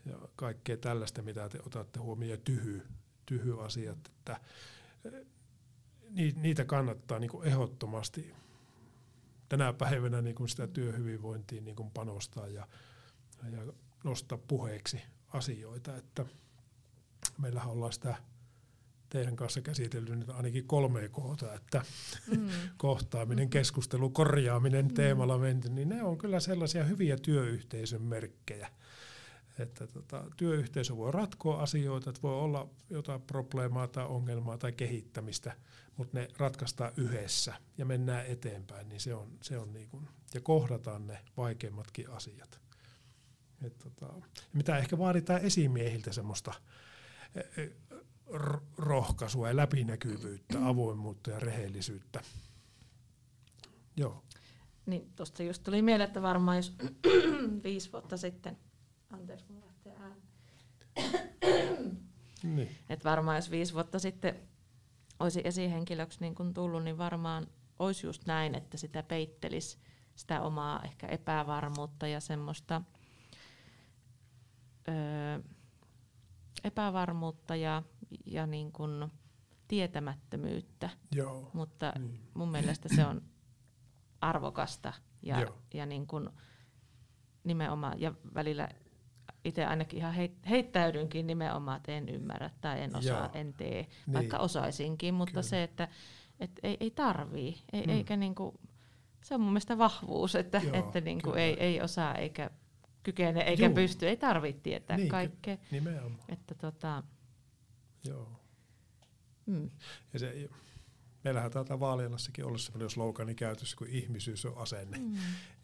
ja kaikkea tällaista, mitä te otatte huomioon, tyhy, tyhyasiat, että niitä kannattaa niin kuin ehdottomasti tänä päivänä niin kuin sitä työhyvinvointiin niin kuin panostaa ja, ja nostaa puheeksi asioita. Että meillähän ollaan sitä teidän kanssa käsitellyt ainakin kolme kohtaa, että mm. kohtaaminen, keskustelu, korjaaminen, mm. teemalla menty, niin ne on kyllä sellaisia hyviä työyhteisön merkkejä. Että tota, työyhteisö voi ratkoa asioita, että voi olla jotain probleemaa tai ongelmaa tai kehittämistä, mutta ne ratkaistaan yhdessä ja mennään eteenpäin, niin se on, se on niin kuin, ja kohdataan ne vaikeimmatkin asiat. Et tota, mitä ehkä vaaditaan esimiehiltä semmoista rohkaisua ja läpinäkyvyyttä, avoimuutta ja rehellisyyttä. Joo. Niin tuosta just tuli mieleen, että varmaan jos viisi vuotta sitten Anteeksi, mun lähtee ääni. Niin. Et varmaan jos viisi vuotta sitten olisi esihenkilöksi niin kun tullut, niin varmaan olisi just näin, että sitä peittelisi sitä omaa ehkä epävarmuutta ja semmoista öö, epävarmuutta ja, ja niin kun tietämättömyyttä. Joo. Mutta niin. mun mielestä se on arvokasta ja, ja niin kun nimenomaan ja välillä itse ainakin ihan heittäydynkin nimenomaan, että en ymmärrä tai en osaa, Joo. en tee, vaikka niin. osaisinkin, mutta Kyllä. se, että et ei, ei tarvii, ei, mm. eikä niinku, se on mun mielestä vahvuus, että, että niinku ei, ei osaa eikä kykene eikä Juu. pysty, ei tarvitse tietää niin, kaikkea. Nimenomaan. Että tota, Joo. Mm. Ja se, meillähän taitaa Vaalialassakin olla sellainen slogani käytössä, kun ihmisyys on asenne. Mm.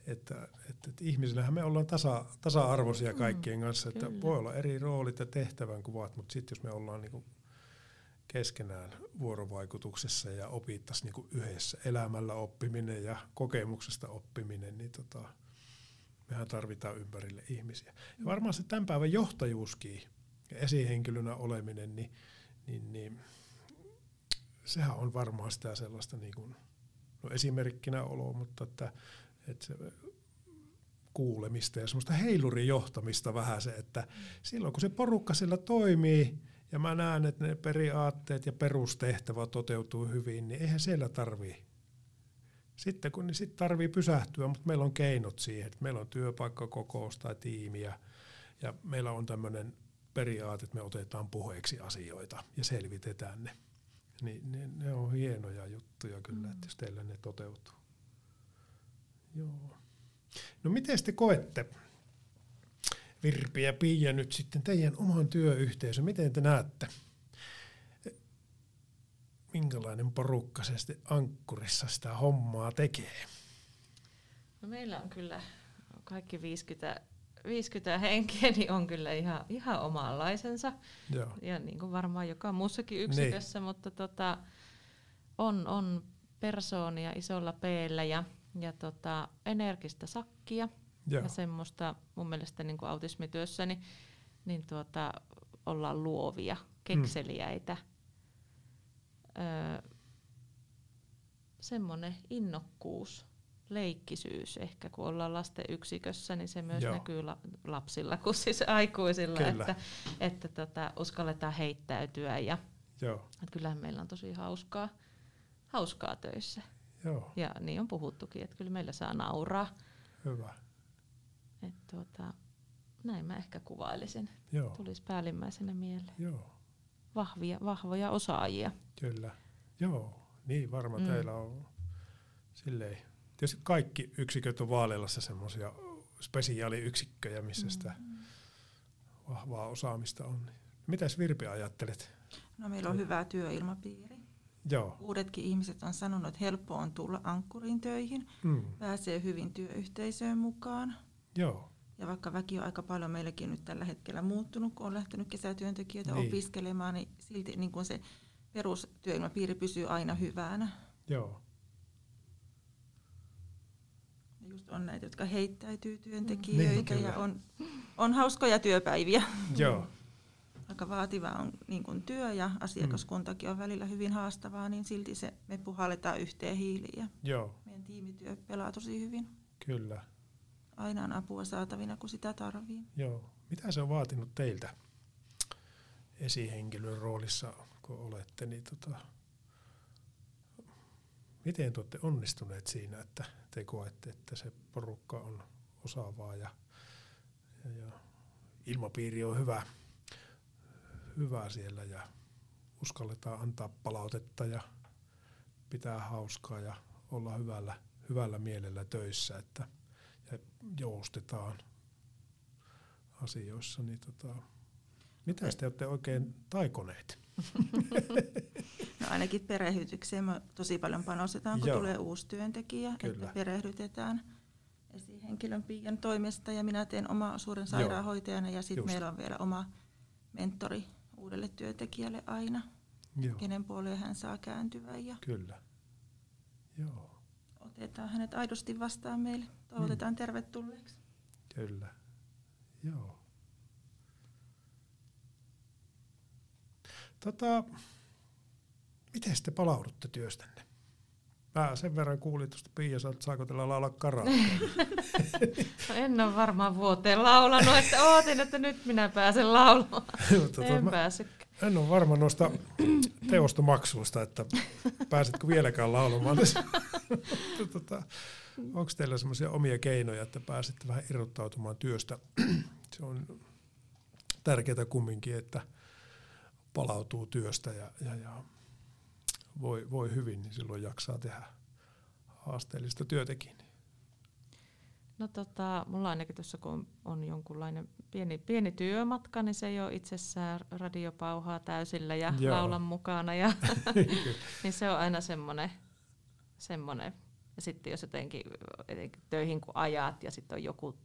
Että, että, että ihmisillähän me ollaan tasa, tasa-arvoisia kaikkien kanssa, että Kyllä. voi olla eri roolit ja tehtävän kuvat, mutta sitten jos me ollaan niinku keskenään vuorovaikutuksessa ja opittaisiin niinku yhdessä elämällä oppiminen ja kokemuksesta oppiminen, niin tota, mehän tarvitaan ympärille ihmisiä. Ja varmaan se tämän päivän johtajuuskin ja esihenkilönä oleminen, niin, niin, niin sehän on varmaan sitä sellaista niinku, no esimerkkinä oloa, mutta että että se kuulemista ja semmoista heilurijohtamista vähän se, että silloin kun se porukka siellä toimii ja mä näen, että ne periaatteet ja perustehtävä toteutuu hyvin, niin eihän siellä tarvii. Sitten kun niin sit tarvii pysähtyä, mutta meillä on keinot siihen, että meillä on työpaikkakokous tai tiimiä ja meillä on tämmöinen periaate, että me otetaan puheeksi asioita ja selvitetään ne. Niin, ne, ne on hienoja juttuja kyllä, että jos teillä ne toteutuu. Joo. No miten te koette, Virpi ja Pia, nyt sitten teidän oman työyhteisön, miten te näette? Minkälainen porukka se sitten Ankkurissa sitä hommaa tekee? No meillä on kyllä kaikki viisikymmentä, viisikymmentä henkeä, niin on kyllä ihan, ihan omanlaisensa. Joo. Ja niin kuin varmaan joka muussakin yksikössä, niin. mutta tota, on, on persoonia isolla P:llä ja Ja tota, energistä sakkia Joo. ja semmoista, mun mielestä niin kuin autismityössä, niin, niin tuota, ollaan luovia, kekseliäitä, mm. öö, semmoinen innokkuus, leikkisyys ehkä, kun ollaan lasten yksikössä, niin se myös Joo. näkyy la- lapsilla kuin siis aikuisilla, Kyllä. että, että tota, uskalletaan heittäytyä ja Joo. kyllähän meillä on tosi hauskaa, hauskaa töissä. Joo. Ja niin on puhuttukin, että kyllä meillä saa nauraa. Hyvä. Et tuota, näin mä ehkä kuvailisin. Joo. Tulisi päällimmäisenä mieleen. Joo. Vahvia, vahvoja osaajia. Kyllä. Joo, niin varma mm. teillä on silleen. Tietysti kaikki yksiköt on Vaalilassa semmoisia spesiaaliyksikköjä, missä sitä vahvaa osaamista on. Mitäs Virpi ajattelet? No meillä on hyvä työilmapiiri. Joo. Uudetkin ihmiset on sanonut, että helppo on tulla Ankkuriin töihin, mm. pääsee hyvin työyhteisöön mukaan. Joo. Ja vaikka väki on aika paljon meilläkin nyt tällä hetkellä muuttunut, kun on lähtenyt kesätyöntekijöitä niin. opiskelemaan, niin silti niin kun se perustyöilmapiiri pysyy aina hyvänä. Joo. Ja just on näitä, jotka heittäytyy työntekijöitä mm. ja on, on hauskoja työpäiviä. Joo. Aika vaativa on niin kun työ ja asiakaskuntakin on välillä hyvin haastavaa, niin silti se, me puhalletaan yhteen hiiliin ja Joo. meidän tiimityö pelaa tosi hyvin. Kyllä. Aina on apua saatavina, kun sitä tarvii. Joo. Mitä se on vaatinut teiltä esihenkilön roolissa, kun olette? Niin tota, miten te olette onnistuneet siinä, että te koette, että se porukka on osaavaa ja, ja, ja ilmapiiri on hyvä? Hyvää siellä ja uskalletaan antaa palautetta ja pitää hauskaa ja olla hyvällä, hyvällä mielellä töissä, että ja joustetaan asioissa. Niin tota, mitä te olette oikein taikoneet? No ainakin perehdytykseen me tosi paljon panostetaan, kun Joo. tulee uusi työntekijä, Kyllä. että perehdytetään esihenkilön Pian toimesta ja minä teen oma suuren sairaanhoitajana ja sitten meillä on vielä oma mentori uudelle työntekijälle aina, Joo. kenen puoleen hän saa kääntyä ja Kyllä. Joo. otetaan hänet aidosti vastaan meille, toivotetaan mm. tervetulleeksi. Kyllä, joo. Tota, miten te palaudutte työstänne? Mä sen verran kuulin tuosta, Pia, saako tällä laulaa karaoke? No en ole varmaan vuoteen laulanut, että ootin, että nyt minä pääsen laulamaan. En pääsekään. En ole varma noista teostomaksuista, että pääsetkö vieläkään laulamaan. Onko teillä semmoisia omia keinoja, että pääsette vähän irrottautumaan työstä? Se on tärkeää kumminkin, että palautuu työstä ja... ja, ja Voi, voi hyvin, niin silloin jaksaa tehdä haasteellista työtäkin. No tota, mulla ainakin tuossa, kun on, on jonkunlainen pieni, pieni työmatka, niin se ei ole itsessään radiopauhaa täysillä ja Joo. laulan mukana. Ja niin se on aina semmoinen. semmoinen. Ja sitten jos jotenkin, jotenkin töihin kun ajat ja sitten on joku,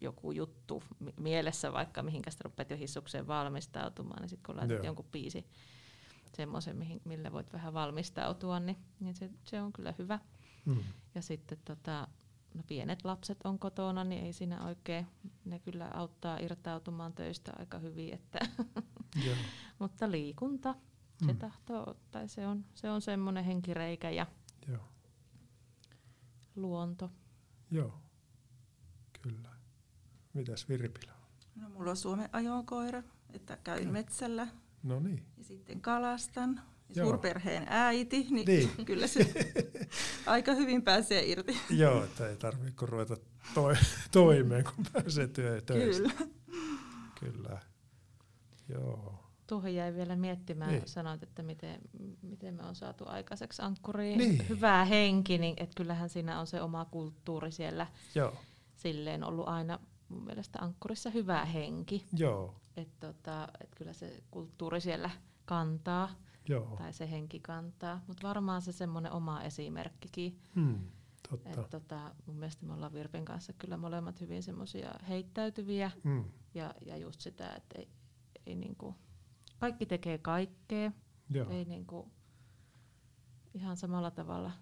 joku juttu mielessä, vaikka mihinkä sitä rupeat jo hissukseen valmistautumaan, niin sitten kun laitat Joo. jonkun biisi, semmoisen, mihin, millä voit vähän valmistautua, niin, niin se, se on kyllä hyvä. Mm. Ja sitten tota, no pienet lapset on kotona, niin ei siinä oikein, ne kyllä auttaa irtautumaan töistä aika hyvin. Että yeah. Mutta liikunta, se mm. tahtoo, tai se on, se on semmoinen henkireikä ja Joo. luonto. Joo, kyllä. Mitäs Virpillä on? No mulla on Suomen ajokoira, että käyn kyllä. metsällä. No niin. Ja sitten kalastan, ja suurperheen äiti, niin, niin. kyllä se aika hyvin pääsee irti. Joo, että ei tarvitse kun ruveta toi, toimeen, kun pääsee työ- töistä. Kyllä. Kyllä. Joo. Tuohon jäi vielä miettimään, niin. sanoit, että miten, miten me on saatu aikaiseksi Ankkuriin niin. hyvää henki, niin että kyllähän siinä on se oma kulttuuri siellä. Joo. Silleen ollut aina mun mielestä Ankkurissa hyvä henki. Joo. Että tota, et kyllä se kulttuuri siellä kantaa, Joo. tai se henki kantaa, mutta varmaan se semmoinen oma esimerkkikin. Hmm, totta. Et tota, mun mielestä me ollaan Virpin kanssa kyllä molemmat hyvin semmoisia heittäytyviä, hmm. ja, ja just sitä, että ei, ei niinku, kaikki tekee kaikkea, Joo. ei niinku, ihan samalla tavalla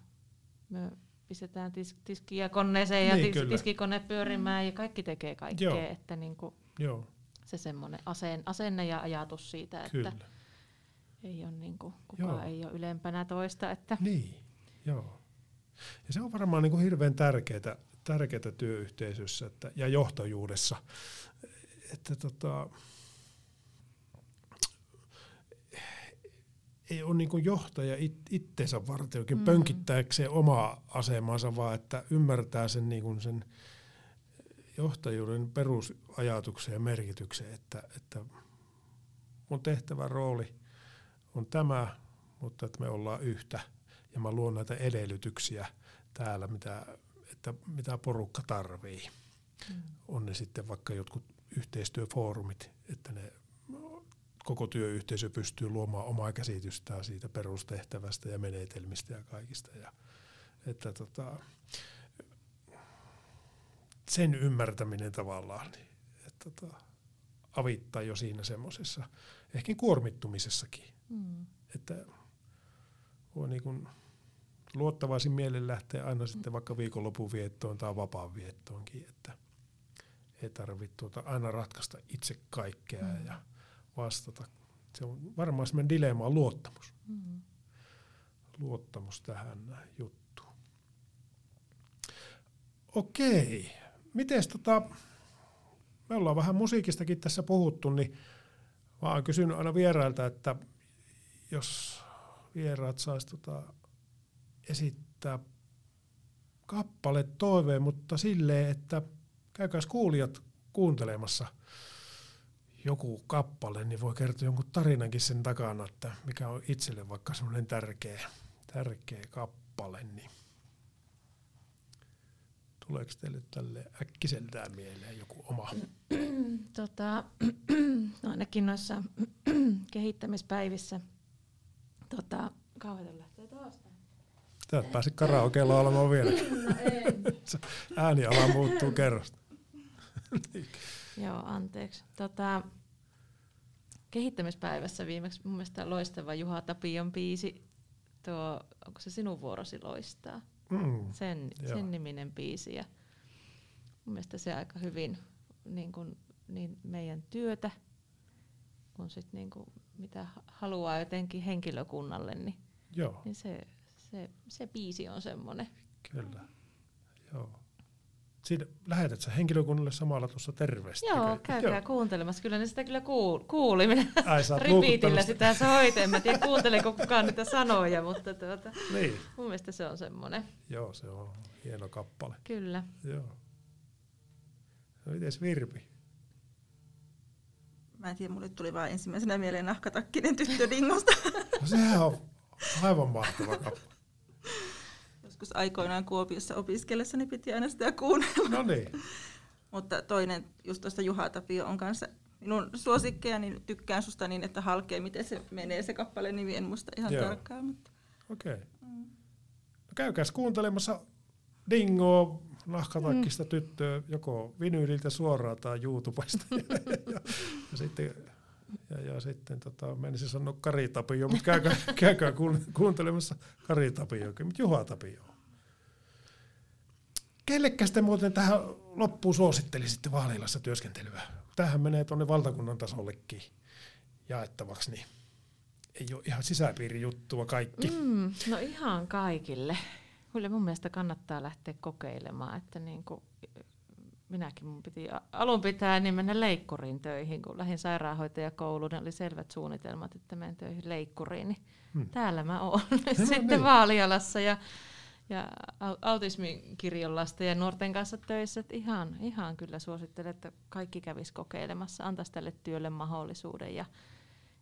me pistetään tis, tiskiä koneeseen niin, ja tis, tiskikone pyörimään, hmm. ja kaikki tekee kaikkea, Joo. että niinku, Joo. se semmoinen asenne ja ajatus siitä, Kyllä. että ei on niinku, kukaan Joo. ei ole ylempänä toista. Että niin, Joo. Ja se on varmaan niin kuin hirveän tärkeää, tärkeää työyhteisössä että, ja johtajuudessa. Että tota, ei ole niin kuin johtaja it, itteensä varten oikein mm. pönkittääkseen omaa asemansa, vaan että ymmärtää sen, niin kuin sen johtajuuden perusajatuksen ja merkityksen, että, että mun tehtävä rooli on tämä, mutta että me ollaan yhtä. Ja mä luon näitä edellytyksiä täällä, mitä, että mitä porukka tarvii. Mm. On ne sitten vaikka jotkut yhteistyöfoorumit, että ne koko työyhteisö pystyy luomaan omaa käsitystään siitä perustehtävästä ja menetelmistä ja kaikista. Ja, että tota, sen ymmärtäminen tavallaan niin, että tota, avittaa jo siinä semmoisessa, ehkä kuormittumisessakin. Mm. Että voi niin kuin luottavaisin mielen lähteä aina sitten vaikka viikonlopun viettoon tai vapaan viettoonkin, että ei tarvitse tuota aina ratkaista itse kaikkea mm. ja vastata. Se on varmaan semmoinen dilemma on luottamus. Mm. Luottamus tähän juttuun. Okei. Mites tota, me ollaan vähän musiikistakin tässä puhuttu, niin mä oon kysynyt aina vierailta, että jos vieraat saisi tota esittää kappale toiveen, mutta silleen, että käykääs kuulijat kuuntelemassa joku kappale, niin voi kertoa jonkun tarinankin sen takana, että mikä on itselle vaikka semmoinen tärkeä, tärkeä kappale. Niin tuleeko teille tälle äkkiseltään mieleen joku oma? Tota, no ainakin noissa kehittämispäivissä. Tota, kauheita lähtee tuosta. Sä et pääse karaokeella olemaan vieläkin. No ei. Ääniala muuttuu kerrosta. Niin. Joo, anteeksi. Tota, kehittämispäivässä viimeksi mun mielestä loistava Juha Tapion biisi. Tuo, onko se Sinun vuorosi loistaa? Mm, sen, sen niminen biisi. Ja mun mielestä se aika hyvin niin kun, niin meidän työtä kun sit niinku mitä haluaa jotenkin henkilökunnalle, niin, niin se, se, se biisi on semmoinen. Kyllä, joo. Siitä lähetät sä henkilökunnalle samalla tuossa terveesti. Joo, käykää kuuntelemassa. Kyllä ne sitä kyllä kuul- kuuli. Minä ripiitillä sitä soitin. Mä tiedän kuunteleeko kukaan niitä sanoja, mutta tuota, niin. Mun mielestä se on semmoinen. Joo, se on hieno kappale. Kyllä. Joo. No mites Virpi? Mä en tiedä, mulle tuli vaan ensimmäisenä mieleen Nahkatakkinen tyttö Dingosta. No sehän on aivan mahtava kappale. Joskus aikoinaan Kuopiossa opiskellessa niin piti aina sitä kuunnella. No niin. Mutta toinen, just tuosta Juha Tapio on kanssa minun suosikkeja, niin tykkään susta niin, että halkee, miten se menee se kappale nimi, en muista ihan Joo. tarkkaan. Mutta. Okei. Okay. Mm. No käykääs kuuntelemassa Dingoa. Nahkatakkista mm. tyttöä joko vinyyliltä suoraan tai YouTubesta. ja, ja sitten, ja, ja sitten tota, menisin sanoa Kari Tapio, mutta käykää, käykää kuuntelemassa Kari Tapio, mutta Juha Tapio. Kellekäs te muuten tähän loppuun suosittelisitte Vaalilassa työskentelyä? Tämähän menee tuonne valtakunnan tasollekin jaettavaksi, niin ei ole ihan sisäpiirijuttua kaikki. Mm, no ihan kaikille. Kyllä mun mielestä kannattaa lähteä kokeilemaan, että niin kuin minäkin mun piti alun pitää niin mennä leikkuriin töihin, kun lähdin sairaanhoitajakouluun, niin oli selvät suunnitelmat, että menen töihin leikkuriin, niin hmm. täällä mä oon sitten niin. Vaalialassa ja, ja autismin kirjon lasten ja nuorten kanssa töissä, että ihan, ihan kyllä suosittelen, että kaikki kävisi kokeilemassa, antaisi tälle työlle mahdollisuuden ja,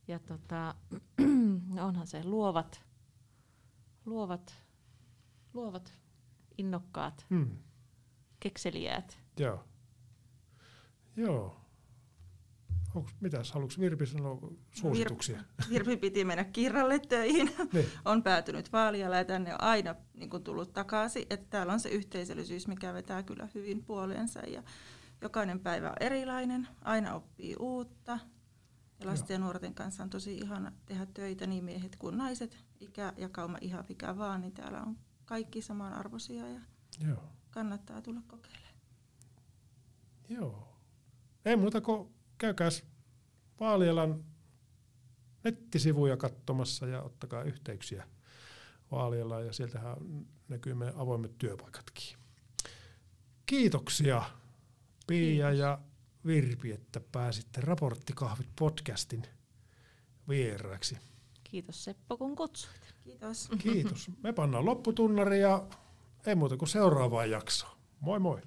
ja tota, onhan se luovat, luovat Luovat, innokkaat, hmm. kekseliäät. Joo. Joo. Onks, mitäs, haluatko Virpi sanoa suosituksia? Vir, Virpi piti mennä kirralle töihin. Niin. On päätynyt Vaalialaan ja tänne on aina niin kun tullut takaisin. Että täällä on se yhteisöllisyys, mikä vetää kyllä hyvin puoleensa. Ja jokainen päivä on erilainen, aina oppii uutta. Ja lasten Joo. ja nuorten kanssa on tosi ihana tehdä töitä, niin miehet kuin naiset. Ikä, jakauma ihan mikä vaan, niin täällä on kaikki samanarvoisia ja Joo. kannattaa tulla kokeilemaan. Joo. Ei muuta kuin käykääs Vaalialan nettisivuja katsomassa ja ottakaa yhteyksiä Vaalialaan, ja sieltähän näkyy meidän avoimet työpaikatkin. Kiitoksia Pia Kiitos. ja Virpi, että pääsitte Raporttikahvit podcastin vieraiksi. Kiitos Seppo, kun kutsuit. Kiitos. Kiitos. Me pannaan lopputunnari ja ei muuta kuin seuraavaan jaksoon. Moi moi!